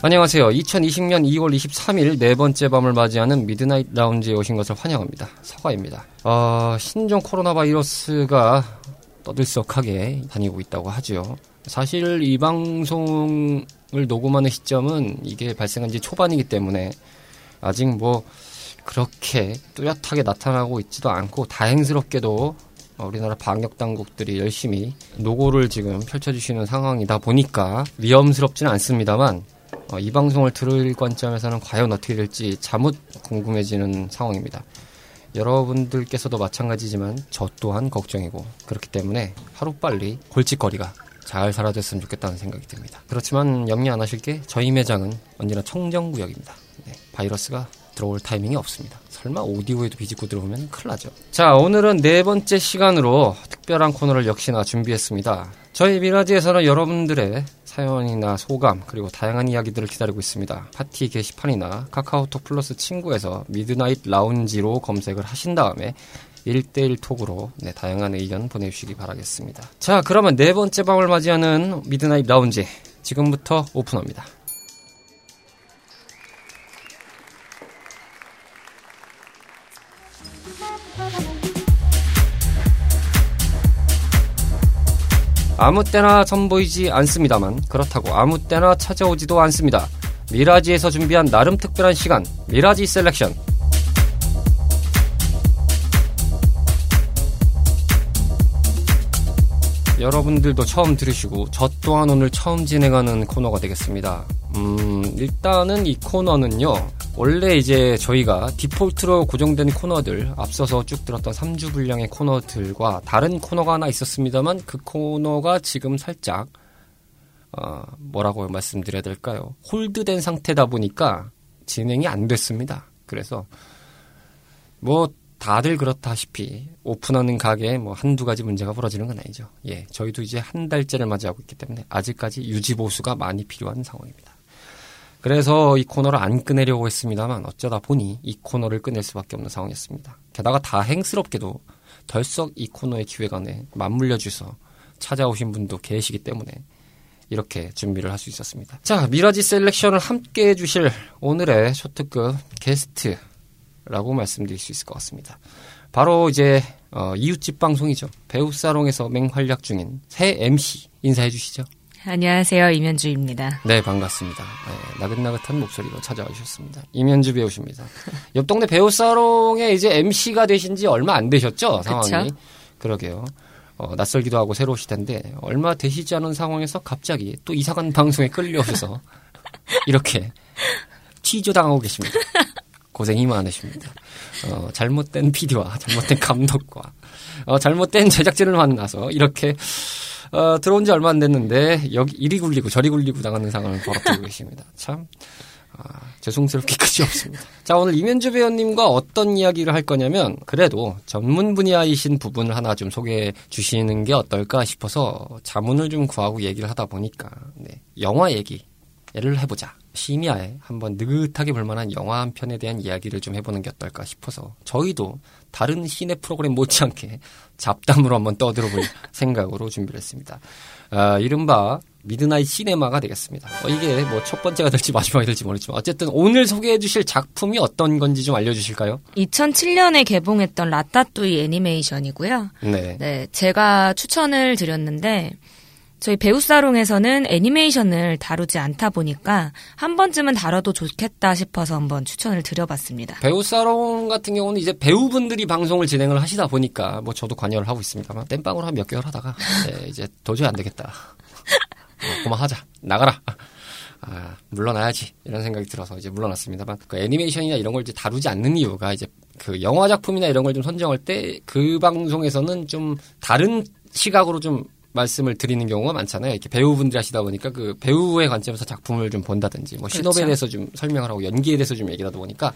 안녕하세요. 2020년 2월 23일 네 번째 밤을 맞이하는 미드나잇 라운지에 오신 것을 환영합니다. 서가입니다. 신종 코로나 바이러스가 떠들썩하게 다니고 있다고 하죠. 사실 이 방송을 녹음하는 시점은 이게 발생한 지 초반이기 때문에 아직 뭐 그렇게 뚜렷하게 나타나고 있지도 않고, 다행스럽게도 우리나라 방역당국들이 열심히 노고를 지금 펼쳐주시는 상황이다 보니까 위험스럽지는 않습니다만, 이 방송을 들을 관점에서는 과연 어떻게 될지 자못 궁금해지는 상황입니다. 여러분들께서도 마찬가지지만 저 또한 걱정이고, 그렇기 때문에 하루빨리 골칫거리가 잘 사라졌으면 좋겠다는 생각이 듭니다. 그렇지만 염려 안 하실 게, 저희 매장은 언제나 청정구역입니다. 네, 바이러스가 들어올 타이밍이 없습니다. 설마 오디오에도 비집고 들어오면 큰일 나죠. 자, 오늘은 네 번째 시간으로 특별한 코너를 역시나 준비했습니다. 저희 미라지에서는 여러분들의 사연이나 소감, 그리고 다양한 이야기들을 기다리고 있습니다. 파티 게시판이나 카카오톡 플러스 친구에서 미드나잇 라운지로 검색을 하신 다음에 1대1 톡으로 다양한 의견 보내주시기 바라겠습니다. 자, 그러면 네 번째 밤을 맞이하는 미드나잇 라운지 지금부터 오픈합니다. 아무 때나 선보이지 않습니다만, 그렇다고 아무 때나 찾아오지도 않습니다. 미라지에서 준비한 나름 특별한 시간, 미라지 셀렉션. 여러분들도 처음 들으시고 저 또한 오늘 처음 진행하는 코너가 되겠습니다. 일단은 이 코너는요, 원래 이제 저희가 디폴트로 고정된 코너들, 앞서서 쭉 들었던 3주 분량의 코너들과 다른 코너가 하나 있었습니다만, 그 코너가 지금 살짝 뭐라고 말씀드려야 될까요? 홀드된 상태다 보니까 진행이 안 됐습니다. 그래서 뭐 다들 그렇다시피 오픈하는 가게에 뭐 한두 가지 문제가 벌어지는 건 아니죠. 예, 저희도 이제 한 달째를 맞이하고 있기 때문에 아직까지 유지보수가 많이 필요한 상황입니다. 그래서 이 코너를 안 꺼내려고 했습니다만 어쩌다 보니 이 코너를 꺼낼 수밖에 없는 상황이었습니다. 게다가 다행스럽게도 덜썩 이 코너의 기획안에 맞물려 주셔서 찾아오신 분도 계시기 때문에 이렇게 준비를 할 수 있었습니다. 자, 미라지 셀렉션을 함께해 주실 오늘의 초특급 게스트 라고 말씀드릴 수 있을 것 같습니다. 바로 이제 이웃집 방송이죠. 배우사롱에서 맹활약 중인 새 MC 인사해 주시죠. 안녕하세요. 임현주입니다. 네, 반갑습니다. 네, 나긋나긋한 목소리로 찾아와 주셨습니다. 임현주 배우십니다. 옆 동네 배우사롱에 이제 MC가 되신 지 얼마 안 되셨죠? 상황이. 그쵸? 그러게요. 낯설기도 하고 새로우실 텐데 얼마 되시지 않은 상황에서 갑자기 또 이사간 방송에 끌려오셔서 이렇게 취조당하고 계십니다. 고생이 많으십니다. 잘못된 PD와 잘못된 감독과 잘못된 제작진을 만나서 이렇게 들어온 지 얼마 안 됐는데 여기 이리 굴리고 저리 굴리고 당하는 상황을 벌어뜨리고 계십니다. 참 죄송스럽게 끝이 없습니다. 자, 오늘 임현주 배우님과 어떤 이야기를 할 거냐면, 그래도 전문 분야이신 부분을 하나 좀 소개해 주시는 게 어떨까 싶어서 자문을 좀 구하고 얘기를 하다 보니까 영화 얘기를 해보자. 심야에 한번 느긋하게 볼만한 영화 한 편에 대한 이야기를 좀 해보는 게 어떨까 싶어서 저희도 다른 시내 프로그램 못지않게 잡담으로 한번 떠들어볼 생각으로 준비를 했습니다. 이른바 미드나잇 시네마가 되겠습니다. 이게 뭐 첫 번째가 될지 마지막이 될지 모르지만 어쨌든 오늘 소개해 주실 작품이 어떤 건지 좀 알려주실까요? 2007년에 개봉했던 라따뚜이 애니메이션이고요. 네, 제가 추천을 드렸는데 저희 배우사롱에서는 애니메이션을 다루지 않다 보니까 한 번쯤은 다뤄도 좋겠다 싶어서 한번 추천을 드려봤습니다. 배우사롱 같은 경우는 이제 배우분들이 방송을 진행을 하시다 보니까 뭐 저도 관여를 하고 있습니다만 땜빵으로 한 몇 개월 하다가 이제 도저히 안 되겠다. 그만하자. 나가라. 아, 물러나야지 이런 생각이 들어서 이제 물러났습니다만, 그 애니메이션이나 이런 걸 이제 다루지 않는 이유가 이제 그 영화 작품이나 이런 걸 좀 선정할 때 그 방송에서는 좀 다른 시각으로 좀 말씀을 드리는 경우가 많잖아요. 이렇게 배우분들이 하시다 보니까 그 배우의 관점에서 작품을 좀 본다든지 뭐 그렇죠. 신업에 대해서 좀 설명을 하고 연기에 대해서 좀 얘기를 하다 보니까,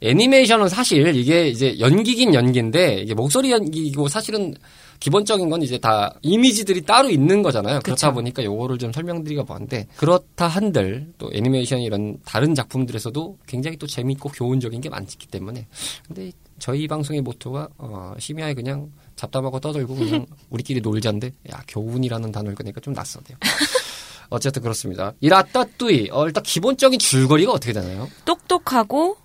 애니메이션은 사실 이게 이제 연기긴 연기인데 이게 목소리 연기고 사실은 기본적인 건 이제 다 이미지들이 따로 있는 거잖아요. 그렇죠. 그렇다 보니까 요거를 좀 설명드리기가 뭐한데, 그렇다 한들 또 애니메이션 이런 다른 작품들에서도 굉장히 또 재밌고 교훈적인 게 많기 때문에. 근데 저희 방송의 모토가 심야에 그냥 잡담하고 떠들고 그냥 우리끼리 놀자인데, 야 교훈이라는 단어를 꺼내니까 좀 낯서네요. 어쨌든 그렇습니다. 이 라따뚜이 일단 기본적인 줄거리가 어떻게 되나요? 똑똑하고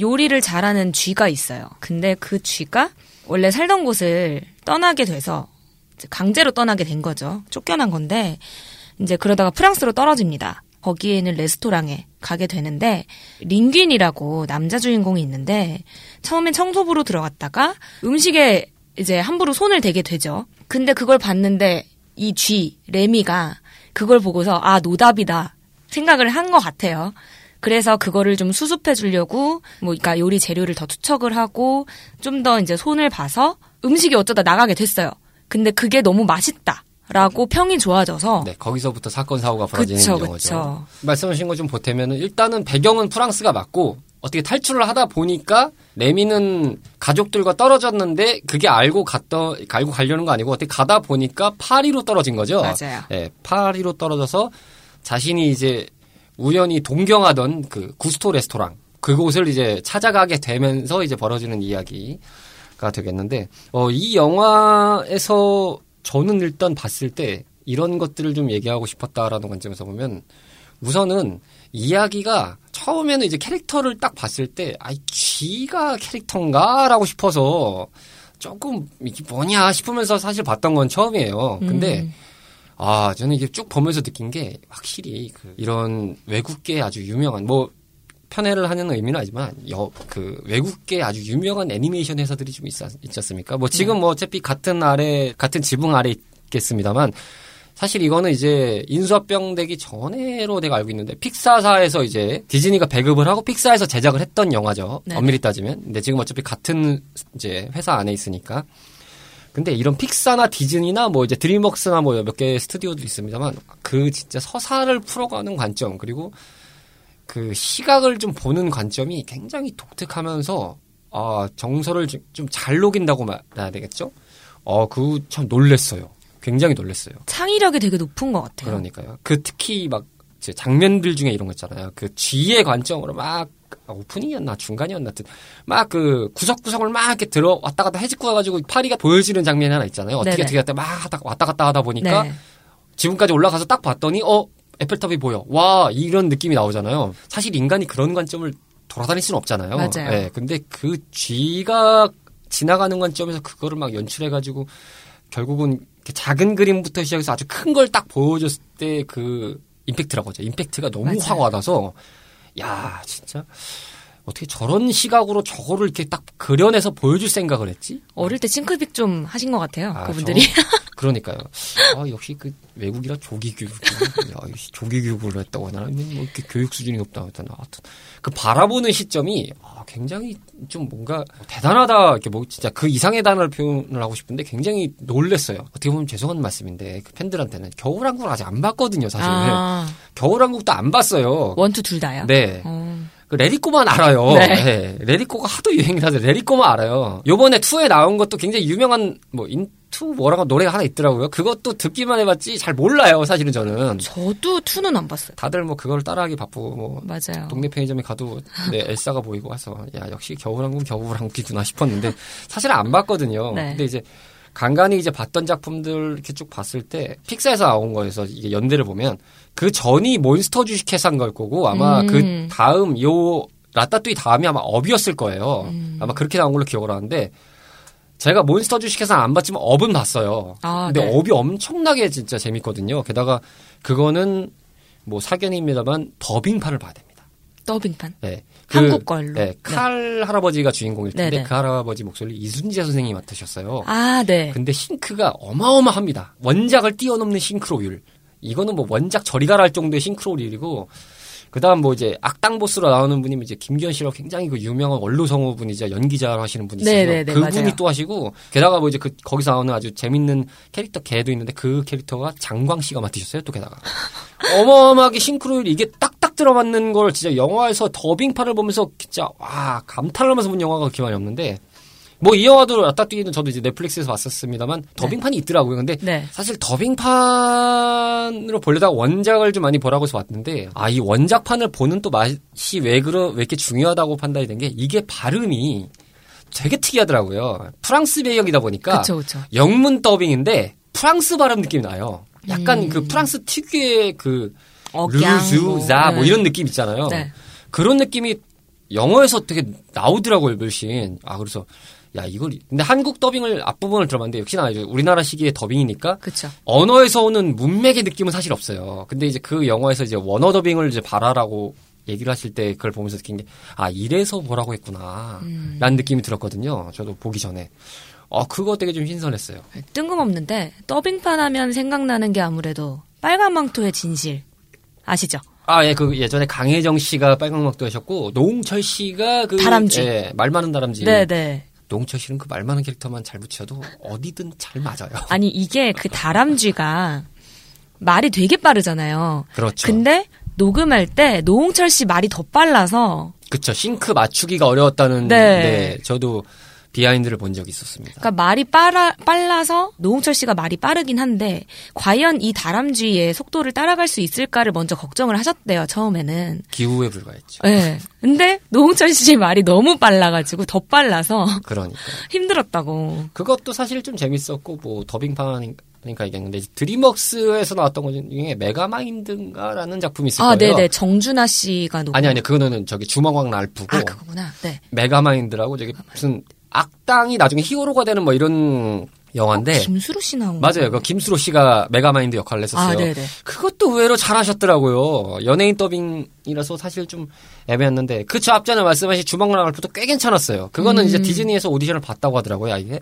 요리를 잘하는 쥐가 있어요. 근데 그 쥐가 원래 살던 곳을 떠나게 돼서 강제로 떠나게 된 거죠. 쫓겨난 건데 이제 그러다가 프랑스로 떨어집니다. 거기에 있는 레스토랑에 가게 되는데 링귄이라고 남자 주인공이 있는데, 처음엔 청소부로 들어갔다가 음식에 이제 함부로 손을 대게 되죠. 근데 그걸 봤는데 이 쥐 레미가 그걸 보고서 아 노답이다 생각을 한 것 같아요. 그래서 그거를 좀 수습해 주려고 그러니까 요리 재료를 더 투척을 하고 좀 더 이제 손을 봐서 음식이 어쩌다 나가게 됐어요. 근데 그게 너무 맛있다라고 평이 좋아져서 네, 거기서부터 사건 사고가 벌어지는 경우죠. 말씀하신 거 좀 보태면은 일단은 배경은 프랑스가 맞고, 어떻게 탈출을 하다 보니까 레미는 가족들과 떨어졌는데 그게 알고 가려는 거 아니고 어떻게 가다 보니까 파리로 떨어진 거죠. 맞아요. 네, 파리로 떨어져서 자신이 이제 우연히 동경하던 그 구스토 레스토랑, 그곳을 이제 찾아가게 되면서 이제 벌어지는 이야기가 되겠는데, 이 영화에서 저는 일단 봤을 때 이런 것들을 좀 얘기하고 싶었다라는 관점에서 보면, 우선은 이야기가 처음에는 이제 캐릭터를 딱 봤을 때, 아이, 쥐가 캐릭터인가? 라고 싶어서 조금 이게 뭐냐 싶으면서 사실 봤던 건 처음이에요. 근데, 아, 저는 이게 쭉 보면서 느낀 게, 확실히, 이런 외국계 아주 유명한, 뭐, 편애를 하는 의미는 아니지만, 외국계 아주 유명한 애니메이션 회사들이 좀 있지 않습니까? 뭐, 지금 뭐, 어차피 같은 지붕 아래 있겠습니다만, 사실 이거는 이제 인수합병 되기 전에로 내가 알고 있는데, 픽사사에서 이제 디즈니가 배급을 하고 픽사에서 제작을 했던 영화죠. 네네. 엄밀히 따지면. 근데 지금 어차피 같은 이제 회사 안에 있으니까. 근데 이런 픽사나 디즈니나 뭐 이제 드림웍스나 뭐 몇 개의 스튜디오도 있습니다만, 그 진짜 서사를 풀어가는 관점, 그리고 그 시각을 좀 보는 관점이 굉장히 독특하면서, 아, 정서를 좀 잘 녹인다고 말해야 되겠죠? 그거 참 놀랬어요. 굉장히 놀랬어요. 창의력이 되게 높은 것 같아요. 그러니까요. 특히 막 이제 장면들 중에 이런 거 있잖아요. 그 쥐의 관점으로 막, 오프닝이었나 중간이었나 막 그 구석구석을 막 이렇게 왔다 갔다 해집고 와가지고 파리가 보여지는 장면이 하나 있잖아요. 어떻게 갔다 막 왔다 갔다 하다 보니까 네. 지붕까지 올라가서 딱 봤더니 에펠탑이 보여. 와 이런 느낌이 나오잖아요. 사실 인간이 그런 관점을 돌아다닐 수는 없잖아요. 맞아요. 네, 근데 그 쥐가 지나가는 관점에서 그거를 막 연출해가지고 결국은 이렇게 작은 그림부터 시작해서 아주 큰 걸 딱 보여줬을 때 그 임팩트라고 하죠. 임팩트가 너무 맞아요. 확 와닿아서 야, 진짜 어떻게 저런 시각으로 저거를 이렇게 딱 그려내서 보여줄 생각을 했지? 어릴 때 싱크빅 좀 하신 것 같아요, 그분들이. 그러니까요. 아, 역시 그 외국이라 조기교육. 야, 역시 조기교육을 했다고 하나? 뭐 이렇게 교육 수준이 높다고 했잖아. 그 바라보는 시점이 굉장히 좀 뭔가 대단하다. 이렇게 뭐 진짜 그 이상의 단어를 표현을 하고 싶은데 굉장히 놀랬어요. 어떻게 보면 죄송한 말씀인데 그 팬들한테는 겨울왕국을 아직 안 봤거든요, 사실은. 겨울왕국도 안 봤어요. 1, 2, 둘 다요? 네. 그 레디코만 알아요. 네. 네. 레디코가 하도 유행이라서 레디코만 알아요. 요번에 2에 나온 것도 굉장히 유명한 뭐 인투 뭐라고 노래가 하나 있더라고요. 그것도 듣기만 해봤지 잘 몰라요. 사실은 저는. 저도 2는 안 봤어요. 다들 뭐 그걸 따라하기 바쁘고 뭐 맞아요. 동네 편의점에 가도 네, 엘사가 보이고 해서 야 역시 겨울왕국이구나 싶었는데 사실은 안 봤거든요. 네. 근데 이제 간간히 이제 봤던 작품들 이렇게 쭉 봤을 때 픽사에서 나온 거에서 이게 연대를 보면 그 전이 몬스터 주식회사인 걸 거고 아마 그 다음 요 라따뚜이 다음이 아마 업이었을 거예요. 아마 그렇게 나온 걸로 기억을 하는데 제가 몬스터 주식회사 안 봤지만 업은 봤어요. 아, 근데 네. 업이 엄청나게 진짜 재밌거든요. 게다가 그거는 뭐 사견입니다만 더빙판을 봐야 됩니다. 더빙판? 네. 한국 걸로. 네, 칼 네. 할아버지가 주인공일 텐데 네네. 그 할아버지 목소리 이순재 선생님이 맡으셨어요. 아, 네. 근데 싱크가 어마어마합니다. 원작을 뛰어넘는 싱크로율. 이거는 뭐 원작 저리 가라 할 정도의 싱크로율이고 그다음 뭐 이제 악당 보스로 나오는 분이 이제 김견 씨로 굉장히 그 유명한 원로성우 분이자 연기자로 하시는 분이 있어요. 네네네, 그분이 맞아요. 또 하시고 게다가 뭐 이제 그 거기서 나오는 아주 재밌는 캐릭터 개도 있는데 그 캐릭터가 장광 씨가 맡으셨어요. 또 게다가 어마어마하게 싱크로율이 이게 딱딱 들어맞는 걸 진짜 영화에서 더빙판을 보면서 진짜 와 감탄하면서 본 영화가 그렇게 많이 없는데. 뭐 이 영화도 라따뚜이는 저도 이제 넷플릭스에서 봤었습니다만 더빙판이 있더라고요. 근데 사실 더빙판으로 보려다가 원작을 좀 많이 보라고 해서 왔는데 아, 이 원작판을 보는 또 맛이 왜 이렇게 중요하다고 판단이 된 게 이게 발음이 되게 특이하더라고요. 프랑스 배경이다 보니까 그쵸, 그쵸. 영문 더빙인데 프랑스 발음 느낌이 나요. 약간 그 프랑스 특유의 그 루즈자 뭐 이런 느낌 있잖아요. 네. 그런 느낌이 영어에서 되게 나오더라고요, 물씬. 아, 그래서 야, 이걸 근데 한국 더빙을 앞부분을 들어봤는데 역시나 이제 우리나라 시기의 더빙이니까 그쵸. 언어에서 오는 문맥의 느낌은 사실 없어요. 근데 이제 그 영화에서 이제 원어 더빙을 이제 봐라라고 얘기를 하실 때 그걸 보면서 느낀 게 아, 이래서 보라고 했구나. 라는 느낌이 들었거든요. 저도 보기 전에. 아, 그거 되게 좀 신선했어요. 뜬금없는데 더빙판 하면 생각나는 게 아무래도 빨간망토의 진실. 아시죠? 아, 예, 그 예전에 강혜정 씨가 빨간망토 하셨고 노홍철 씨가 그 다람쥐, 예, 말 많은 다람쥐. 네네. 노홍철 씨는 그 말 많은 캐릭터만 잘 붙여도 어디든 잘 맞아요. 아니 이게 그 다람쥐가 말이 되게 빠르잖아요. 그렇죠. 근데 녹음할 때 노홍철 씨 말이 더 빨라서. 그렇죠. 싱크 맞추기가 어려웠다는. 네. 네 저도. 비하인드를 본 적이 있었습니다. 그러니까 말이 빨라서 노홍철 씨가 말이 빠르긴 한데 과연 이 다람쥐의 속도를 따라갈 수 있을까를 먼저 걱정을 하셨대요. 처음에는. 기우에 불과했죠. 네. 근데 노홍철 씨의 말이 너무 빨라가지고 더 빨라서 그러니까 힘들었다고. 그것도 사실 좀 재밌었고 뭐 더빙판 그러니까 얘기했는데 드림웍스에서 나왔던 것 중에 메가마인드인가라는 작품이 있을 거예요. 아, 네네. 정준하 씨가 누구? 아니 그거는 저기 주먹왕 랄프고. 아, 그거구나. 네. 메가마인드라고 저기 무슨 악당이 나중에 히어로가 되는 뭐 이런 영화인데. 김수로 씨 나온 거. 맞아요. 그 김수로 씨가 메가마인드 역할을 했었어요. 아, 그것도 의외로 잘하셨더라고요. 연예인 더빙이라서 사실 좀 애매했는데 그 저 앞전에 말씀하신 주먹랑 랄프도 꽤 괜찮았어요. 그거는 이제 디즈니에서 오디션을 봤다고 하더라고요. 이게.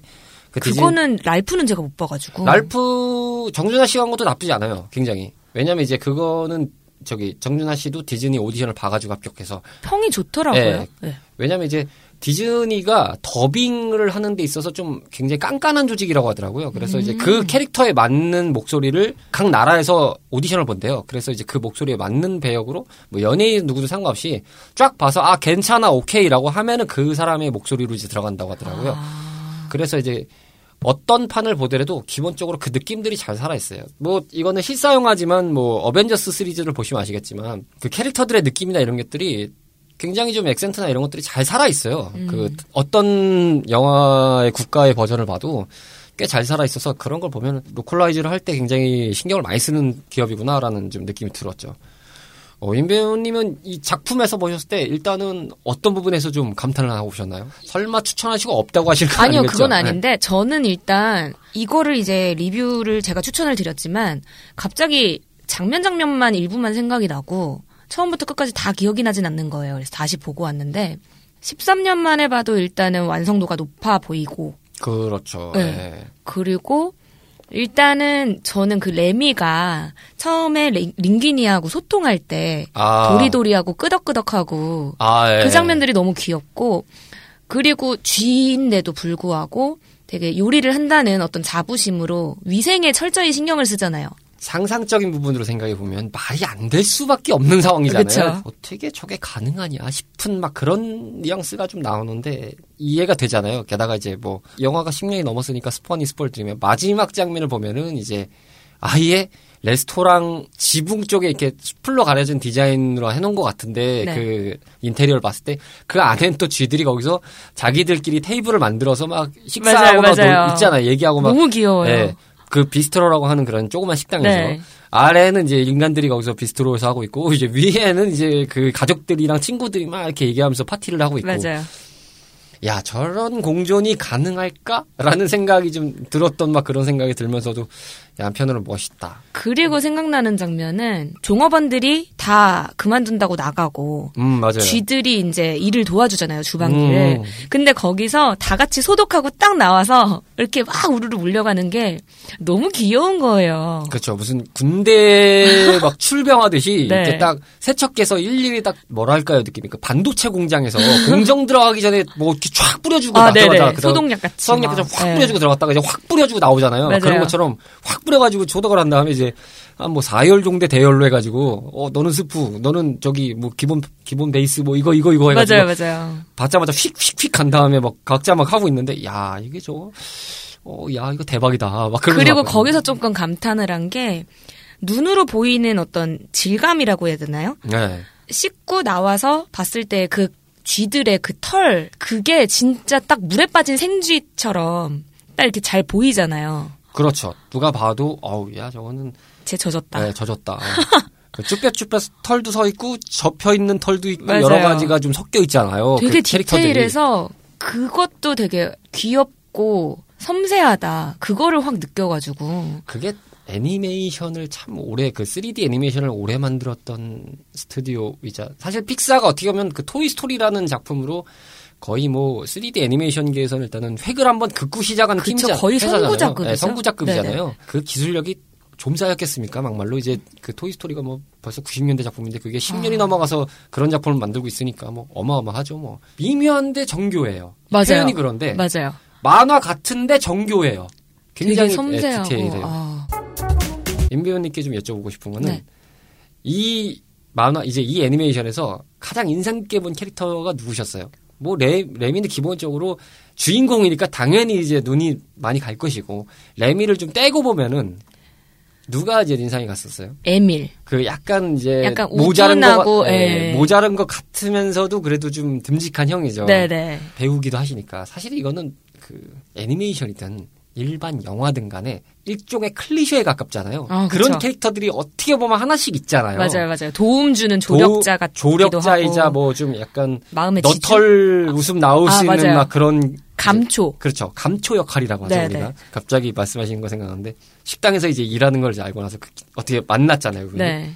그거는 랄프는 제가 못 봐가지고. 랄프 정준하 씨가 한 것도 나쁘지 않아요. 굉장히. 왜냐면 이제 그거는 저기 정준하 씨도 디즈니 오디션을 봐가지고 합격해서. 평이 좋더라고요. 네. 네. 왜냐면 이제. 디즈니가 더빙을 하는 데 있어서 좀 굉장히 깐깐한 조직이라고 하더라고요. 그래서 이제 그 캐릭터에 맞는 목소리를 각 나라에서 오디션을 본대요. 그래서 이제 그 목소리에 맞는 배역으로 뭐 연예인 누구도 상관없이 쫙 봐서 아, 괜찮아, 오케이라고 하면은 그 사람의 목소리로 이제 들어간다고 하더라고요. 아. 그래서 이제 어떤 판을 보더라도 기본적으로 그 느낌들이 잘 살아있어요. 뭐 이거는 실사용하지만 뭐 어벤져스 시리즈를 보시면 아시겠지만 그 캐릭터들의 느낌이나 이런 것들이 굉장히 좀 액센트나 이런 것들이 잘 살아있어요. 그 어떤 영화의 국가의 버전을 봐도 꽤 잘 살아있어서 그런 걸 보면 로컬라이즈를 할 때 굉장히 신경을 많이 쓰는 기업이구나라는 좀 느낌이 들었죠. 임 배우님은 이 작품에서 보셨을 때 일단은 어떤 부분에서 좀 감탄을 하고 오셨나요? 설마 추천하시고 없다고 하실 거 아니겠죠? 아니요. 그건 아닌데 네. 저는 일단 이거를 이제 리뷰를 제가 추천을 드렸지만 갑자기 장면만 일부만 생각이 나고 처음부터 끝까지 다 기억이 나진 않는 거예요. 그래서 다시 보고 왔는데 13년 만에 봐도 일단은 완성도가 높아 보이고 그렇죠. 네. 네. 그리고 일단은 저는 그 레미가 처음에 링기니하고 소통할 때 아. 도리도리하고 끄덕끄덕하고 아, 네. 그 장면들이 너무 귀엽고 그리고 쥐인데도 불구하고 되게 요리를 한다는 어떤 자부심으로 위생에 철저히 신경을 쓰잖아요. 상상적인 부분으로 생각해보면 말이 안 될 수밖에 없는 상황이잖아요. 그쵸? 어떻게 저게 가능하냐 싶은 막 그런 뉘앙스가 좀 나오는데 이해가 되잖아요. 게다가 이제 뭐 영화가 10년이 넘었으니까 스포를 드리면 마지막 장면을 보면은 이제 아예 레스토랑 지붕 쪽에 이렇게 숯불로 가려진 디자인으로 해놓은 것 같은데 네. 그 인테리어를 봤을 때 그 안엔 또 쥐들이 거기서 자기들끼리 테이블을 만들어서 막 식사하고 맞아요. 있잖아요. 얘기하고 막 너무 귀여워요. 네. 그 비스트로라고 하는 그런 조그만 식당에서 네. 아래는 이제 인간들이 거기서 비스트로에서 하고 있고 이제 위에는 이제 그 가족들이랑 친구들이 막 이렇게 얘기하면서 파티를 하고 있고 맞아요. 야, 저런 공존이 가능할까라는 생각이 좀 들었던 막 그런 생각이 들면서도 야, 한편으로는 멋있다. 그리고 생각나는 장면은 종업원들이 다 그만둔다고 나가고 맞아요. 쥐들이 이제 일을 도와주잖아요, 주방 일을. 근데 거기서 다 같이 소독하고 딱 나와서 이렇게 막 우르르 몰려가는 게 너무 귀여운 거예요. 그렇죠. 무슨 군대 막 출병하듯이 네. 이렇게 딱 세척해서 일일이 딱 뭐랄까요, 느낌이 그 반도체 공장에서 공정 들어가기 전에 뭐 이렇게 촥 뿌려주고 나가다가 소독약 같이 소독약 좀 확 뿌려주고 들어갔다가 이제 확 뿌려주고 나오잖아요. 맞아요. 그런 것처럼 확 뿌려가지고 소독을 한 다음에 이제 한 뭐 4열 종대 대열로 해가지고 너는 스프, 너는 저기 뭐 기본 베이스 뭐 이거 해가지고 맞아요. 받자마자 휙휙휙 간 다음에 막 각자 막 하고 있는데 야 이게 저거 야 이거 대박이다. 막 그리고 거기서 조금 감탄을 한 게 눈으로 보이는 어떤 질감이라고 해야 되나요? 네. 씻고 나와서 봤을 때 그 쥐들의 그 털, 그게 진짜 딱 물에 빠진 생쥐처럼 딱 이렇게 잘 보이잖아요. 그렇죠. 누가 봐도 야 저거는 쟤 젖었다. 네, 젖었다. 쭈뼛쭈뼛 털도 서 있고 접혀 있는 털도 있고 맞아요. 여러 가지가 좀 섞여 있잖아요. 되게 그 디테일해서 그것도 되게 귀엽고 섬세하다. 그거를 확 느껴가지고 그게 애니메이션을 참 오래 그 3D 애니메이션을 오래 만들었던 스튜디오이자 사실 픽사가 어떻게 보면 그 토이스토리라는 작품으로 거의 뭐 3D 애니메이션계에서는 일단은 획을 한번 긋고 시작한 팀이잖아요. 거의 선구자급이죠. 네, 선구자급이잖아요. 네네. 그 기술력이 좀 쌓였겠습니까? 막말로 이제 그 토이스토리가 뭐 벌써 90년대 작품인데 그게 10년이 넘어가서 그런 작품을 만들고 있으니까 뭐 어마어마하죠. 뭐 미묘한데 정교해요. 맞아요. 표현이 그런데 맞아요. 만화 같은데 정교해요. 굉장히 섬세하고. 디테일해요. 임배우님께 좀 여쭤보고 싶은 거는 네. 이 만화 이제 이 애니메이션에서 가장 인상 깊게 본 캐릭터가 누구셨어요? 뭐 레미는 기본적으로 주인공이니까 당연히 이제 눈이 많이 갈 것이고 레미를 좀 떼고 보면은 누가 제일 인상이 갔었어요? 에밀. 그 약간 이제 약간 우둔하고 모자른 것 같으면서도 그래도 좀 듬직한 형이죠. 네네. 배우기도 하시니까 사실 이거는 그 애니메이션이든 일반 영화든 간에 일종의 클리셰에 가깝잖아요. 그런 그쵸. 캐릭터들이 어떻게 보면 하나씩 있잖아요. 맞아요. 도움 주는 조력자 같기도 하고. 조력자이자 뭐 좀 약간 너털 웃음 나올 수 있는 맞아요. 막 그런 감초. 그렇죠. 감초 역할이라고 하죠. 네네. 우리가. 갑자기 말씀하신 거 생각나는데 식당에서 이제 일하는 걸 이제 알고 나서 어떻게 만났잖아요. 네.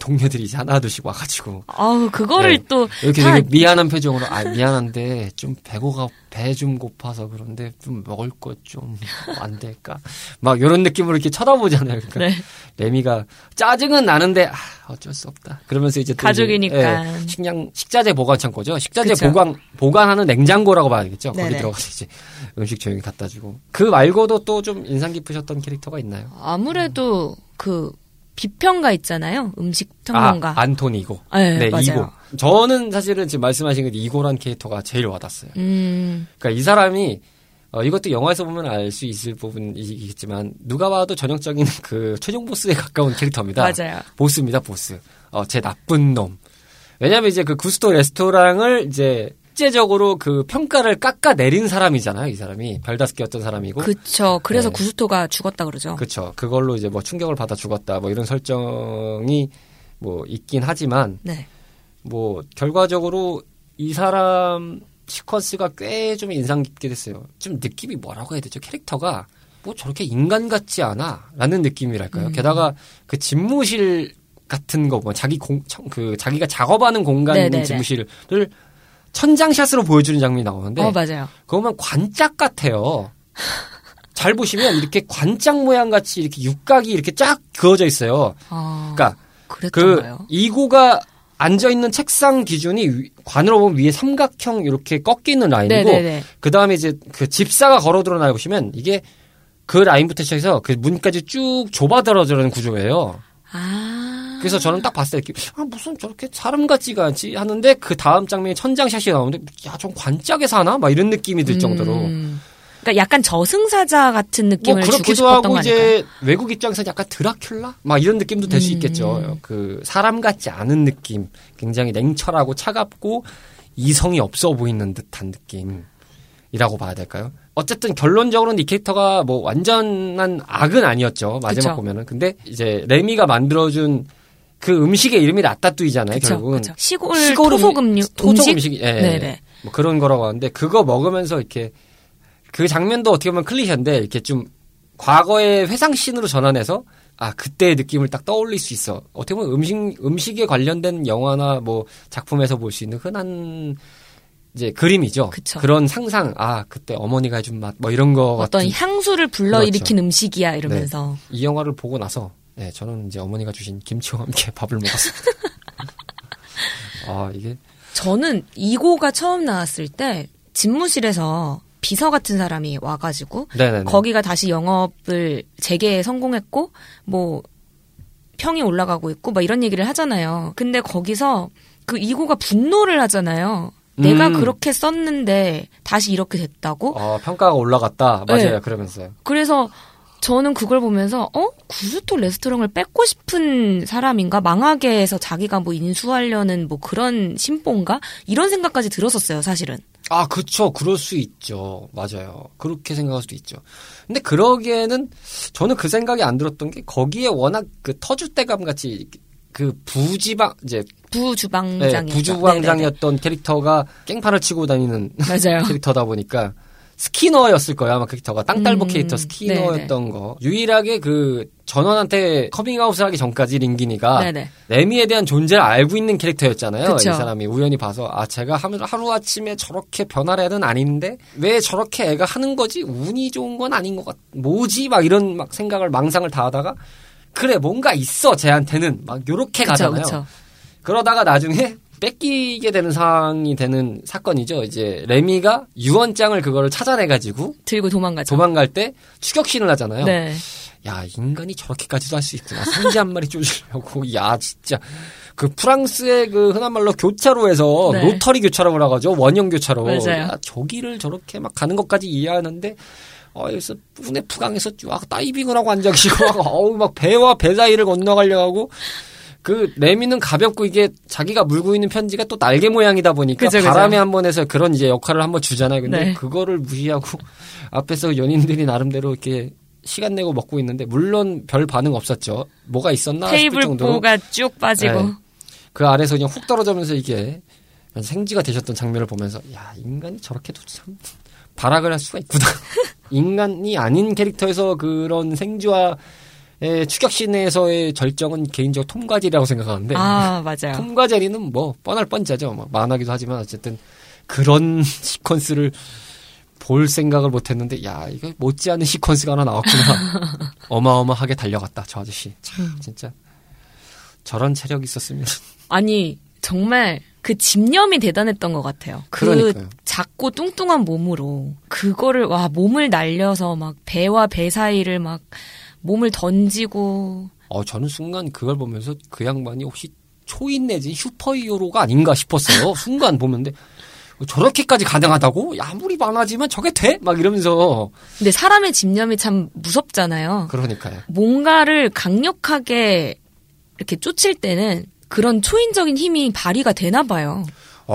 동료들이 이제 하나둘씩 와가지고. 그거를 네. 또. 이렇게 되게 미안한 표정으로, 미안한데, 좀 배 좀 고파서 그런데, 좀 먹을 것 좀 안 될까? 막 이런 느낌으로 이렇게 쳐다보잖아요. 그러니까. 네. 레미가 짜증은 나는데, 어쩔 수 없다. 그러면서 이제. 가족이니까. 이제, 식자재 보관창고죠. 식자재 그쵸. 보관하는 냉장고라고 봐야겠죠. 네네. 거기 들어가서 이제 음식 조용히 갖다 주고. 그 말고도 또 좀 인상 깊으셨던 캐릭터가 있나요? 아무래도 비평가 있잖아요. 음식 평론가. 안토니 이고. 네, 맞아요. 이고. 저는 사실은 지금 말씀하신 게 이고란 캐릭터가 제일 와닿았어요. 그러니까 이 사람이 이것도 영화에서 보면 알 수 있을 부분이겠지만 누가 봐도 전형적인 그 최종 보스에 가까운 캐릭터입니다. 맞아요. 보스입니다, 보스. 제 나쁜 놈. 왜냐하면 이제 그 구스토 레스토랑을 이제 실제적으로 그 평가를 깎아내린 사람이잖아요. 이 사람이 별다섯 개였던 사람이고. 그렇죠. 그래서 네. 구스토가 죽었다 그러죠. 그렇죠. 그걸로 이제 뭐 충격을 받아 죽었다. 뭐 이런 설정이 뭐 있긴 하지만 네. 뭐 결과적으로 이 사람 시퀀스가 꽤 좀 인상 깊게 됐어요. 좀 느낌이 뭐라고 해야 되죠? 캐릭터가 뭐 저렇게 인간 같지 않아라는 느낌이랄까요. 게다가 그 집무실 같은 거 뭐 자기가 작업하는 공간인 집무실을 천장샷으로 보여주는 장면이 나오는데 맞아요. 그거만 관짝 같아요. 잘 보시면 이렇게 관짝 모양같이 이렇게 육각이 이렇게 쫙 그어져 있어요. 그러니까 그랬던가요? 그 이고가 앉아있는 책상 기준이 관으로 보면 위에 삼각형 이렇게 꺾이는 라인이고 그 다음에 이제 그 집사가 걸어 들어나 보시면 이게 그 라인부터 시작해서 그 문까지 쭉 좁아들어지는 구조예요. 그래서 저는 딱 봤을 때 무슨 저렇게 사람 같지가 않지 하는데 그 다음 장면에 천장샷이 나오는데 야, 좀 관짝에 사나? 막 이런 느낌이 들 정도로. 그러니까 약간 저승사자 같은 느낌을 주고 싶었던 거 아닐까요? 그렇기도 하고 이제 외국 입장에서 약간 드라큘라? 막 이런 느낌도 될 수 있겠죠. 그 사람 같지 않은 느낌. 굉장히 냉철하고 차갑고 이성이 없어 보이는 듯한 느낌이라고 봐야 될까요? 어쨌든 결론적으로는 이 캐릭터가 뭐 완전한 악은 아니었죠. 마지막 보면은. 근데 이제 레미가 만들어준 그 음식의 이름이 라따뚜이잖아요. 그쵸, 결국은 그쵸. 시골 토속 음식, 예, 네네. 뭐 그런 거라고 하는데 그거 먹으면서 이렇게 그 장면도 어떻게 보면 클리셰인데 이렇게 좀 과거의 회상씬으로 전환해서 아 그때의 느낌을 딱 떠올릴 수 있어. 어떻게 보면 음식에 관련된 영화나 뭐 작품에서 볼 수 있는 흔한 이제 그림이죠. 그쵸. 그런 상상, 아 그때 어머니가 해준 맛, 뭐 이런 거 어떤 같은. 향수를 불러일으킨 그렇죠. 음식이야 이러면서. 네. 이 영화를 보고 나서. 네, 저는 이제 어머니가 주신 김치와 함께 밥을 먹었습니다. 아, 이게. 저는 2고가 처음 나왔을 때, 집무실에서 비서 같은 사람이 와가지고, 네네네. 거기가 다시 영업을 재개에 성공했고, 뭐, 평이 올라가고 있고, 막 이런 얘기를 하잖아요. 근데 거기서 그 2고가 분노를 하잖아요. 내가 그렇게 썼는데, 다시 이렇게 됐다고? 아, 평가가 올라갔다. 맞아요. 네. 그러면서요. 그래서, 저는 그걸 보면서 구스토 레스토랑을 뺏고 싶은 사람인가? 망하게 해서 자기가 뭐 인수하려는 뭐 그런 심보인가? 이런 생각까지 들었었어요, 사실은. 아, 그쵸. 그럴 수 있죠. 맞아요. 그렇게 생각할 수도 있죠. 근데 그러기에는 저는 그 생각이 안 들었던 게 거기에 워낙 그 터줏대감 같이 그 부주방장이었던 네네네. 캐릭터가 깽판을 치고 다니는 맞아요. 캐릭터다 보니까 스키너였을 거야, 아마 캐릭터가. 땅딸보 캐릭터 스키너였던 네네. 거. 유일하게 그 전원한테 커밍아웃을 하기 전까지 링기니가 네네. 레미에 대한 존재를 알고 있는 캐릭터였잖아요. 그쵸. 이 사람이 우연히 봐서 아, 제가 하루아침에 저렇게 변할 애는 아닌데 왜 저렇게 애가 하는 거지? 운이 좋은 건 아닌 것 같... 뭐지? 막 이런 막 생각을 망상을 다 하다가 그래, 뭔가 있어, 쟤한테는. 막 요렇게 그쵸, 가잖아요. 그쵸. 그러다가 나중에 뺏기게 되는 상황이 되는 사건이죠. 이제 레미가 유언장을 그거를 찾아내가지고 들고 도망가죠. 도망갈 때 추격신을 하잖아요. 네. 야 인간이 저렇게까지도 할 수 있구나. 성지 한 마리 쫓으려고. 야 진짜 그 프랑스의 그 흔한 말로 교차로에서 네. 로터리 교차로라고 하죠. 원형 교차로. 맞아요. 야, 저기를 저렇게 막 가는 것까지 이해하는데 여기서 분해 부강에서 쫙 다이빙을 하고 앉아 계시고 어우 막 배와 배 사이를 건너가려고 하고. 그 레미는 가볍고 이게 자기가 물고 있는 편지가 또 날개 모양이다 보니까 그쵸, 바람에 한 번 해서 그런 이제 역할을 한번 주잖아요. 근데 네. 그거를 무시하고 앞에서 연인들이 나름대로 이렇게 시간 내고 먹고 있는데 물론 별 반응 없었죠. 뭐가 있었나 싶을 정도로. 테이블 보가 쭉 빠지고. 네. 그 아래서 그냥 훅 떨어지면서 이게 생쥐가 되셨던 장면을 보면서 야 인간이 저렇게도 참 발악을 할 수가 있구나. 인간이 아닌 캐릭터에서 그런 생쥐와 예, 추격신에서의 절정은 개인적으로 톰과제리라고 생각하는데. 아, 맞아요. 톰과제리는 뭐, 뻔할 뻔자죠. 뭐, 만화기도 하지만 어쨌든 그런 시퀀스를 볼 생각을 못 했는데, 야, 이거 못지않은 시퀀스가 하나 나왔구나. 어마어마하게 달려갔다, 저 아저씨. 참, 진짜. 저런 체력이 있었으면. 아니, 정말 그 집념이 대단했던 것 같아요. 그러니까요. 작고 뚱뚱한 몸으로, 그거를, 와, 몸을 날려서 막 배와 배 사이를 막, 몸을 던지고. 저는 순간 그걸 보면서 그 양반이 혹시 초인 내지 슈퍼히어로가 아닌가 싶었어요. 순간 보는데 저렇게까지 가능하다고? 아무리 많아지만 저게 돼? 막 이러면서. 근데 사람의 집념이 참 무섭잖아요. 그러니까요. 뭔가를 강력하게 이렇게 쫓을 때는 그런 초인적인 힘이 발휘가 되나 봐요.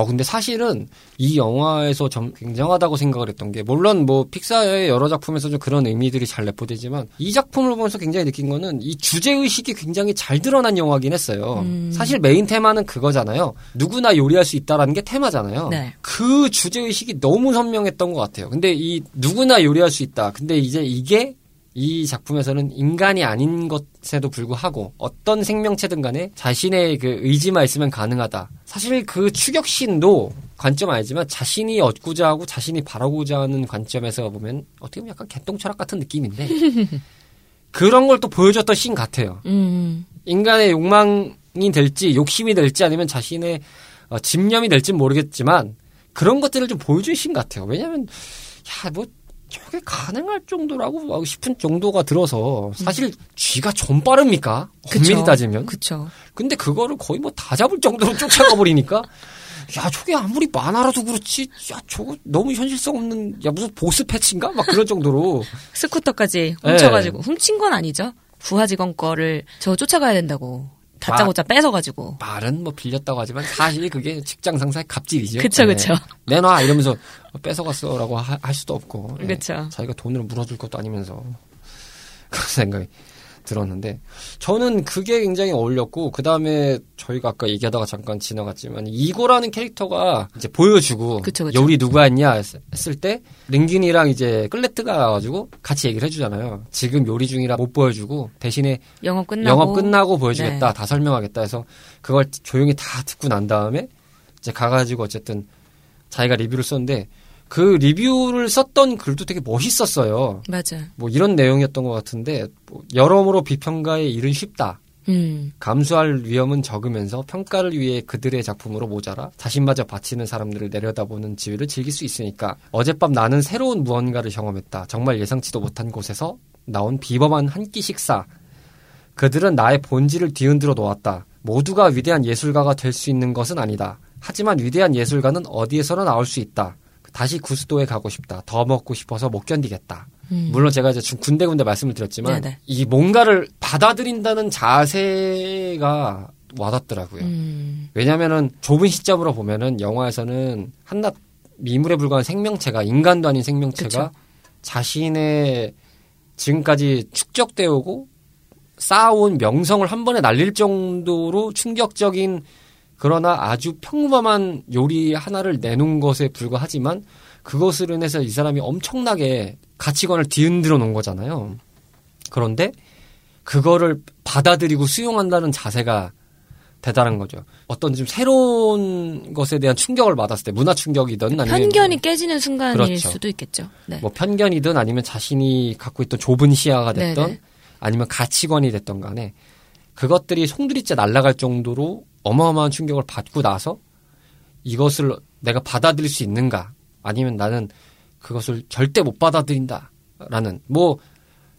근데 사실은 이 영화에서 굉장하다고 생각을 했던 게, 물론 뭐 픽사의 여러 작품에서 좀 그런 의미들이 잘 내포되지만, 이 작품을 보면서 굉장히 느낀 거는 이 주제의식이 굉장히 잘 드러난 영화긴 했어요. 사실 메인 테마는 그거잖아요. 누구나 요리할 수 있다라는 게 테마잖아요. 네. 그 주제의식이 너무 선명했던 것 같아요. 근데 이 누구나 요리할 수 있다. 근데 이제 이게 이 작품에서는 인간이 아닌 것에도 불구하고 어떤 생명체든 간에 자신의 그 의지만 있으면 가능하다. 사실 그 추격신도 관점 아니지만 자신이 얻고자 하고 자신이 바라고자 하는 관점에서 보면 어떻게 보면 약간 개똥철학 같은 느낌인데 그런 걸 또 보여줬던 씬 같아요. 인간의 욕망이 될지 욕심이 될지 아니면 자신의 집념이 될지 모르겠지만 그런 것들을 좀 보여준 씬 같아요. 왜냐하면 저게 가능할 정도라고 싶은 정도가 들어서 사실 쥐가 좀 빠릅니까? 엄밀히 따지면. 그쵸. 근데 그거를 거의 뭐 다 잡을 정도로 쫓아가 버리니까 야 저게 아무리 만화라도 그렇지 야 저거 너무 현실성 없는 야 무슨 보스 패치인가? 막 그런 정도로. 스쿠터까지 훔쳐가지고. 네. 훔친 건 아니죠. 부하직원 거를 저 쫓아가야 된다고. 다짜고짜 뺏어가지고. 말은 뭐 빌렸다고 하지만 사실 그게 직장 상사의 갑질이죠. 그쵸, 네. 그쵸. 내놔! 이러면서 뺏어갔어 라고 할 수도 없고. 네. 그쵸. 자기가 돈으로 물어줄 것도 아니면서. 그런 생각이 들었는데 저는 그게 굉장히 어울렸고, 그 다음에 저희가 아까 얘기하다가 잠깐 지나갔지만 이고라는 캐릭터가 이제 보여주고 그쵸, 그쵸. 여기 누구 왔냐 했을 때 링긴이랑 이제 끌레트가 와가지고 같이 얘기를 해주잖아요. 지금 요리 중이라 못 보여주고 대신에 영업 끝나고 보여주겠다. 네. 다 설명하겠다 해서 그걸 조용히 다 듣고 난 다음에 이제 가가지고 어쨌든 자기가 리뷰를 썼는데 그 리뷰를 썼던 글도 되게 멋있었어요. 맞아. 뭐 이런 내용이었던 것 같은데 뭐 여러모로 비평가의 일은 쉽다. 감수할 위험은 적으면서 평가를 위해 그들의 작품으로 모자라 자신마저 바치는 사람들을 내려다보는 지위를 즐길 수 있으니까 어젯밤 나는 새로운 무언가를 경험했다. 정말 예상치도 못한 곳에서 나온 비범한 한 끼 식사. 그들은 나의 본질을 뒤흔들어 놓았다. 모두가 위대한 예술가가 될 수 있는 것은 아니다. 하지만 위대한 예술가는 어디에서나 나올 수 있다. 다시 구스도에 가고 싶다. 더 먹고 싶어서 못 견디겠다. 물론 제가 이제 군데군데 말씀을 드렸지만 네네. 이 뭔가를 받아들인다는 자세가 와닿더라고요. 왜냐하면은 좁은 시점으로 보면은 영화에서는 한낱 미물에 불과한 생명체가, 인간도 아닌 생명체가 그쵸? 자신의 지금까지 축적되어 오고 쌓아온 명성을 한 번에 날릴 정도로 충격적인 그러나 아주 평범한 요리 하나를 내놓은 것에 불과하지만 그것을 인해서 이 사람이 엄청나게 가치관을 뒤흔들어 놓은 거잖아요. 그런데 그거를 받아들이고 수용한다는 자세가 대단한 거죠. 어떤 좀 새로운 것에 대한 충격을 받았을 때 문화 충격이든 아니면 편견이 깨지는 순간일 그렇죠. 수도 있겠죠. 네. 뭐 편견이든 아니면 자신이 갖고 있던 좁은 시야가 됐던 네네. 아니면 가치관이 됐던 간에 그것들이 송두리째 날아갈 정도로 어마어마한 충격을 받고 나서 이것을 내가 받아들일 수 있는가, 아니면 나는 그것을 절대 못 받아들인다라는, 뭐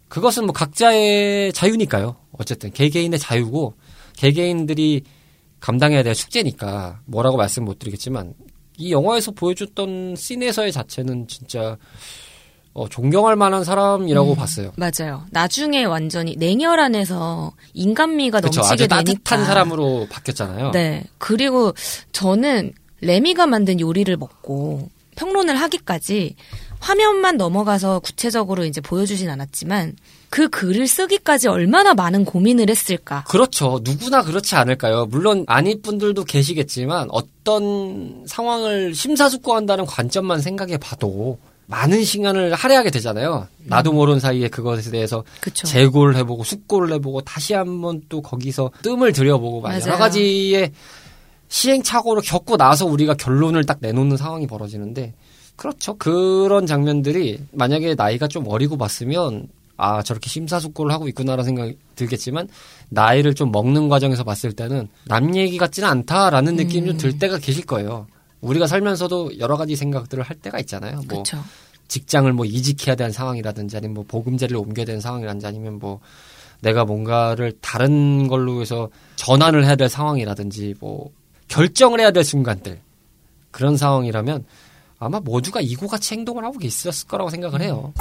그것은 뭐 각자의 자유니까요. 어쨌든 개개인의 자유고 개개인들이 감당해야 될 숙제니까 뭐라고 말씀 못 드리겠지만 이 영화에서 보여줬던 씬에서의 자체는 진짜 존경할 만한 사람이라고 봤어요. 맞아요. 나중에 완전히 냉혈 안에서 인간미가 그쵸, 넘치게 되니까. 아주 따뜻한 되니까. 사람으로 바뀌었잖아요. 네. 그리고 저는 레미가 만든 요리를 먹고 평론을 하기까지 화면만 넘어가서 구체적으로 이제 보여주진 않았지만 그 글을 쓰기까지 얼마나 많은 고민을 했을까. 그렇죠. 누구나 그렇지 않을까요? 물론 아닐 분들도 계시겠지만 어떤 상황을 심사숙고한다는 관점만 생각해봐도 많은 시간을 할애하게 되잖아요. 나도 모르는 사이에 그것에 대해서 그쵸. 재고를 해보고 숙고를 해보고 다시 한번 또 거기서 뜸을 들여보고 맞아요. 여러 가지의 시행착오를 겪고 나서 우리가 결론을 딱 내놓는 상황이 벌어지는데 그렇죠. 그런 장면들이 만약에 나이가 좀 어리고 봤으면 아 저렇게 심사숙고를 하고 있구나라는 생각이 들겠지만 나이를 좀 먹는 과정에서 봤을 때는 남 얘기 같지는 않다라는 느낌이 좀 들 때가 계실 거예요. 우리가 살면서도 여러 가지 생각들을 할 때가 있잖아요. 뭐 그쵸. 직장을 뭐 이직해야 되는 상황이라든지 아니면 뭐 보금자리를 옮겨야 되는 상황이라든지 아니면 뭐 내가 뭔가를 다른 걸로 해서 전환을 해야 될 상황이라든지 뭐 결정을 해야 될 순간들, 그런 상황이라면 아마 모두가 이고같이 행동을 하고 있었을 거라고 생각을 해요.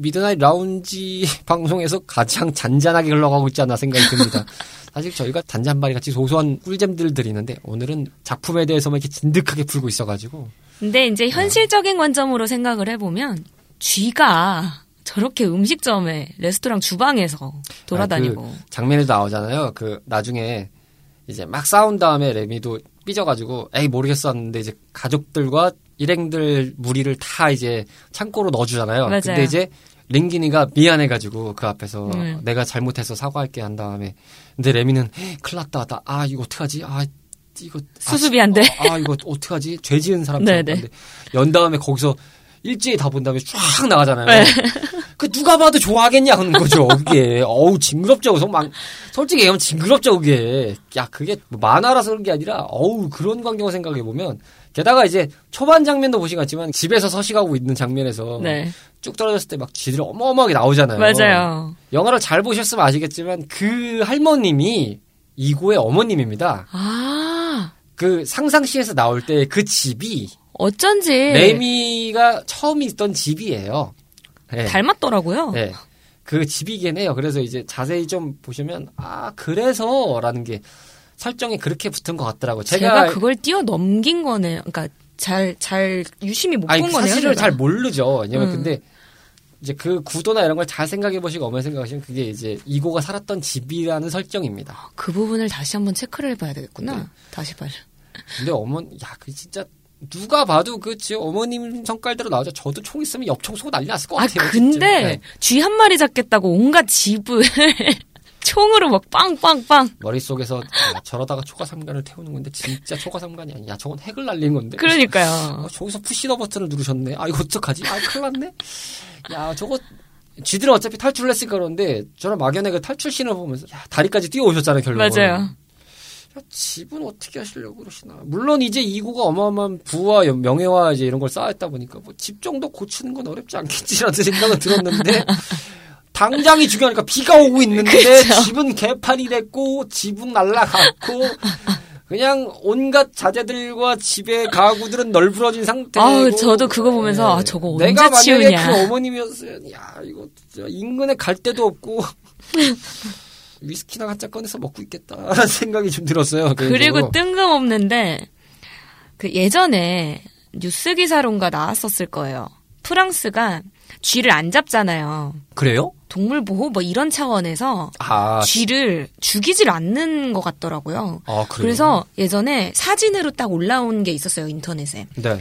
미드나잇 라운지 방송에서 가장 잔잔하게 흘러가고 있지 않나 생각이 듭니다. 사실 저희가 단잔바리 같이 소소한 꿀잼들을 드리는데 오늘은 작품에 대해서만 이렇게 진득하게 풀고 있어가지고. 근데 이제 현실적인 관점으로 생각을 해보면 쥐가 저렇게 음식점에 레스토랑 주방에서 돌아다니고. 그 장면에도 나오잖아요. 그 나중에 이제 막 싸운 다음에 레미도 삐져가지고 에이 모르겠어 하는데 이제 가족들과 일행들 무리를 다 이제 창고로 넣어주잖아요. 맞아요. 근데 이제 링기니가 미안해가지고 그 앞에서 내가 잘못해서 사과할게 한 다음에 근데 레미는 큰일 났다. 아 이거 어떡하지? 아 이거 수습이 안 돼. 아 이거 어떡하지? 죄 지은 사람처럼. 연 다음에 거기서 일제히 다 본 다음에 쫙 나가잖아요. 네. 그 누가 봐도 좋아하겠냐 하는 거죠. 그게 어우 징그럽죠. 솔직히 얘기하면 징그럽죠. 그게 야 그게 만화라서 그런 게 아니라 어우 그런 광경을 생각해 보면 게다가 이제 초반 장면도 보시겠지만 집에서 서식하고 있는 장면에서 네. 쭉 떨어졌을 때 막 쥐들이 어마어마하게 나오잖아요. 맞아요. 영화를 잘 보셨으면 아시겠지만 그 할머님이 이고의 어머님입니다. 아. 그 상상시에서 나올 때 그 집이 어쩐지 레미가 처음 있던 집이에요. 네. 닮았더라고요. 네. 그 집이긴 해요. 그래서 이제 자세히 좀 보시면 아 그래서라는 게 설정이 그렇게 붙은 것 같더라고요. 제가 그걸 뛰어넘긴 거네요. 그러니까 잘 유심히 못 본 거네요. 사실을 제가. 잘 모르죠. 왜냐면 근데 이제 그 구도나 이런 걸 잘 생각해 보시고 어머니 생각하시면 그게 이제 이고가 살았던 집이라는 설정입니다. 그 부분을 다시 한번 체크를 해봐야 되겠구나. 네. 다시 봐라. 근데 어머니, 야, 그 진짜 누가 봐도 그 지 어머님 성깔대로 나오죠. 저도 총 있으면 옆 총 쏘고 난리 났을 것 같아요. 아 근데 쥐 한 마리 잡겠다고 온갖 집을 총으로 막 빵빵빵. 머릿속에서 야, 저러다가 초가삼간을 태우는 건데 진짜 초가삼간이 아니야. 저건 핵을 날리는 건데. 그러니까요. 저기서 푸시더 버튼을 누르셨네. 아 이거 어떡하지? 아 큰일 났네. 야 저거 쥐들은 어차피 탈출을 했으니까 그런데 저런 막연하게 탈출 씬을 보면서 야, 다리까지 뛰어오셨잖아요. 결국은. 맞아요. 야, 집은 어떻게 하시려고 그러시나. 물론 이제 이고가 어마어마한 부와 명예와 이제 이런 걸 쌓아했다 보니까 뭐 집 정도 고치는 건 어렵지 않겠지라는 생각은 들었는데 당장이 중요하니까 비가 오고 있는데 그렇죠. 집은 개판이 됐고 집은 날라갔고 그냥 온갖 자재들과 집의 가구들은 널브러진 상태고. 아, 저도 그거 보면서 네. 아, 저거 언제 내가 치우냐. 내가 만약에 그 어머님이었으면 야 이거 인근에 갈 데도 없고 위스키나 한 잔 꺼내서 먹고 있겠다라는 생각이 좀 들었어요. 그리고 뜬금없는데 그 예전에 뉴스 기사론가 나왔었을 거예요. 프랑스가 쥐를 안 잡잖아요. 그래요? 동물 보호 뭐 이런 차원에서 아, 쥐를 죽이질 않는 것 같더라고요. 아, 그래요? 그래서 예전에 사진으로 딱 올라온 게 있었어요. 인터넷에. 네.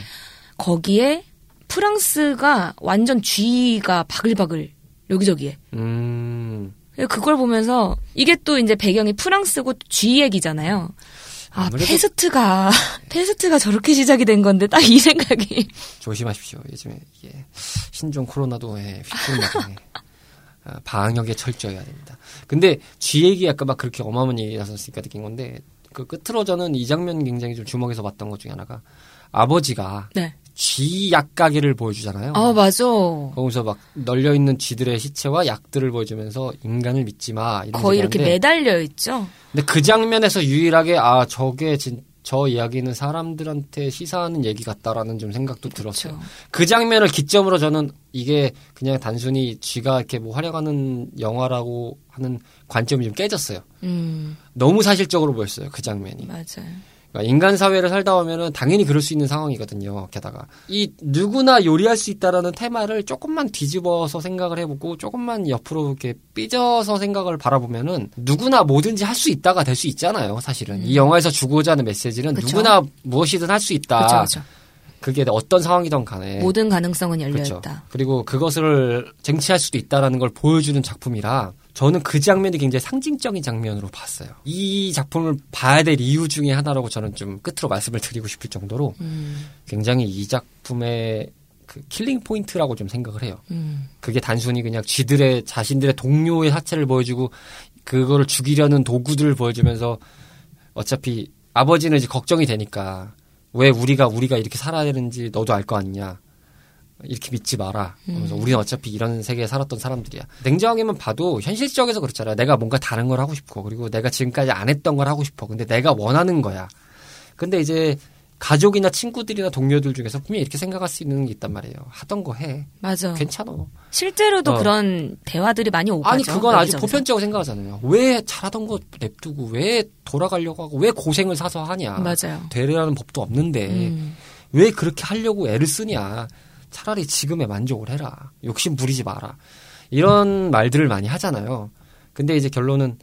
거기에 프랑스가 완전 쥐가 바글바글 여기저기에. 그걸 보면서 이게 또 이제 배경이 프랑스고 쥐 얘기잖아요. 아, 페스트가 저렇게 시작이 된 건데, 딱 이 생각이. 조심하십시오. 요즘에, 예. 신종 코로나도, 예, 휘둘러가네. 아, 방역에 철저해야 됩니다. 근데, 쥐 얘기 아까 막 그렇게 어마어마한 얘기 나섰으니까 느낀 건데, 그 끝으로 저는 이 장면 굉장히 좀 주목해서 봤던 것 중에 하나가, 아버지가, 네. 쥐 약가게를 보여주잖아요. 아, 맞아. 거기서 막 널려있는 쥐들의 시체와 약들을 보여주면서 인간을 믿지 마. 이런 거의 이렇게 매달려 있죠. 근데 그 장면에서 유일하게 아, 저게 저 이야기는 사람들한테 시사하는 얘기 같다라는 좀 생각도 들었어요. 그렇죠. 그 장면을 기점으로 저는 이게 그냥 단순히 쥐가 이렇게 뭐 활약하는 영화라고 하는 관점이 좀 깨졌어요. 너무 사실적으로 보였어요. 그 장면이. 맞아요. 인간 사회를 살다 보면은 당연히 그럴 수 있는 상황이거든요. 게다가 이 누구나 요리할 수 있다라는 테마를 조금만 뒤집어서 생각을 해보고 조금만 옆으로 이렇게 삐져서 생각을 바라보면은 누구나 뭐든지 할 수 있다가 될 수 있잖아요. 사실은 이 영화에서 주고자 하는 메시지는 그쵸? 누구나 무엇이든 할 수 있다. 그쵸. 그게 어떤 상황이든 간에 모든 가능성은 열려 그쵸? 있다. 그리고 그것을 쟁취할 수도 있다라는 걸 보여주는 작품이라. 저는 그 장면이 굉장히 상징적인 장면으로 봤어요. 이 작품을 봐야 될 이유 중에 하나라고 저는 좀 끝으로 말씀을 드리고 싶을 정도로 굉장히 이 작품의 그 킬링 포인트라고 좀 생각을 해요. 그게 단순히 그냥 쥐들의 자신들의 동료의 사체를 보여주고 그거를 죽이려는 도구들을 보여주면서 어차피 아버지는 이제 걱정이 되니까 왜 우리가 이렇게 살아야 되는지 너도 알 거 아니냐. 이렇게 믿지 마라. 그래서 우리는 어차피 이런 세계에 살았던 사람들이야. 냉정하게만 봐도 현실적에서 그렇잖아요. 내가 뭔가 다른 걸 하고 싶고 그리고 내가 지금까지 안 했던 걸 하고 싶어. 근데 내가 원하는 거야. 근데 이제 가족이나 친구들이나 동료들 중에서 분명히 이렇게 생각할 수 있는 게 있단 말이에요. 하던 거 해. 맞아. 괜찮아. 실제로도 그런 대화들이 많이 오가죠. 아니 그건 아주 보편적으로 생각하잖아요. 왜 잘하던 거 냅두고 왜 돌아가려고 하고 왜 고생을 사서 하냐. 맞아요. 되려는 법도 없는데 왜 그렇게 하려고 애를 쓰냐. 차라리 지금의 만족을 해라. 욕심 부리지 마라. 이런 말들을 많이 하잖아요. 근데 이제 결론은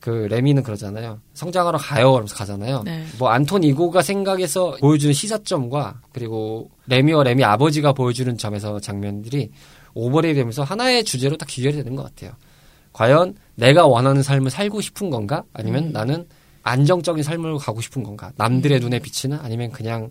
그 레미는 그러잖아요. 성장하러 가요. 그러면서 가잖아요. 네. 뭐 안톤 이고가 생각해서 보여주는 시사점과 그리고 레미와 레미 아버지가 보여주는 점에서 장면들이 오버랩이 되면서 하나의 주제로 딱 귀결이 되는 것 같아요. 과연 내가 원하는 삶을 살고 싶은 건가? 아니면 나는 안정적인 삶을 가고 싶은 건가? 남들의 눈에 비치는 아니면 그냥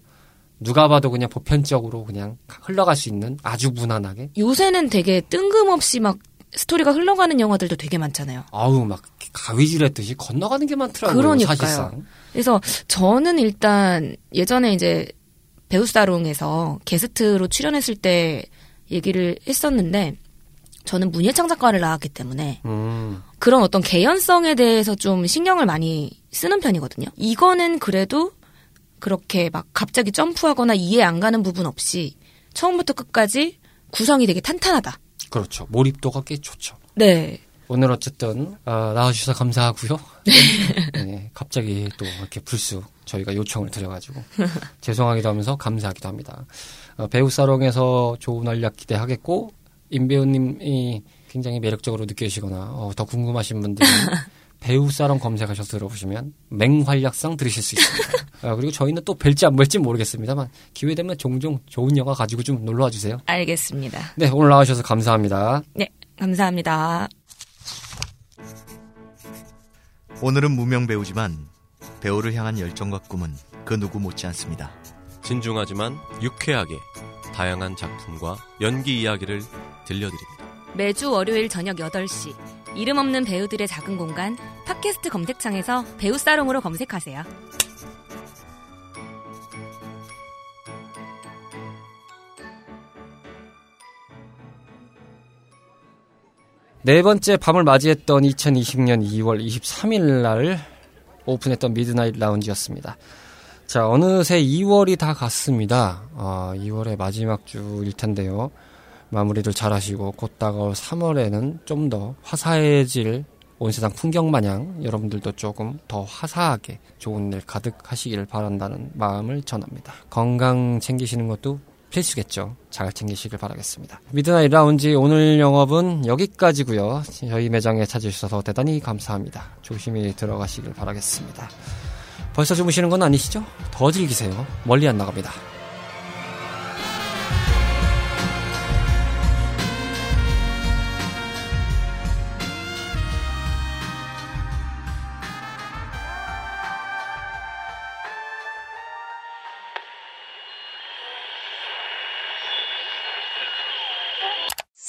누가 봐도 그냥 보편적으로 그냥 흘러갈 수 있는 아주 무난하게. 요새는 되게 뜬금없이 막 스토리가 흘러가는 영화들도 되게 많잖아요. 아우 막 가위질했듯이 건너가는 게 많더라고요. 그러니까요. 사실상. 그래서 저는 일단 예전에 이제 배우사롱에서 게스트로 출연했을 때 얘기를 했었는데 저는 문예창 작과를 나왔기 때문에 그런 어떤 개연성에 대해서 좀 신경을 많이 쓰는 편이거든요. 이거는 그래도 그렇게 막 갑자기 점프하거나 이해 안 가는 부분 없이 처음부터 끝까지 구성이 되게 탄탄하다. 그렇죠. 몰입도가 꽤 좋죠. 네. 오늘 어쨌든 나와주셔서 감사하고요. 네, 갑자기 또 이렇게 불쑥 저희가 요청을 드려가지고 죄송하기도 하면서 감사하기도 합니다. 배우사롱에서 좋은 활약 기대하겠고 임배우님이 굉장히 매력적으로 느껴지시거나 더 궁금하신 분들은 배우사랑 검색하셔서 들어보시면 맹활약상 들으실 수 있습니다. 그리고 저희는 또 뵐지 안 뵐지 모르겠습니다만 기회되면 종종 좋은 영화 가지고 좀 놀러와 주세요. 알겠습니다. 네, 오늘 나와주셔서 감사합니다. 네, 감사합니다. 오늘은 무명 배우지만 배우를 향한 열정과 꿈은 그 누구 못지않습니다. 진중하지만 유쾌하게 다양한 작품과 연기 이야기를 들려드립니다. 매주 월요일 저녁 8시 이름 없는 배우들의 작은 공간 팟캐스트 검색창에서 배우사롱으로 검색하세요. 네 번째 밤을 맞이했던 2020년 2월 23일 날 오픈했던 미드나잇 라운지였습니다. 자, 어느새 2월이 다 갔습니다. 2월의 마지막 주일 텐데요. 마무리들 잘하시고 곧 다가올 3월에는 좀 더 화사해질 온 세상 풍경 마냥 여러분들도 조금 더 화사하게 좋은 일 가득하시길 바란다는 마음을 전합니다. 건강 챙기시는 것도 필수겠죠. 잘 챙기시길 바라겠습니다. 미드나잇 라운지 오늘 영업은 여기까지고요. 저희 매장에 찾으셔서 대단히 감사합니다. 조심히 들어가시길 바라겠습니다. 벌써 주무시는 건 아니시죠? 더 즐기세요. 멀리 안 나갑니다.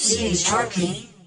CHRP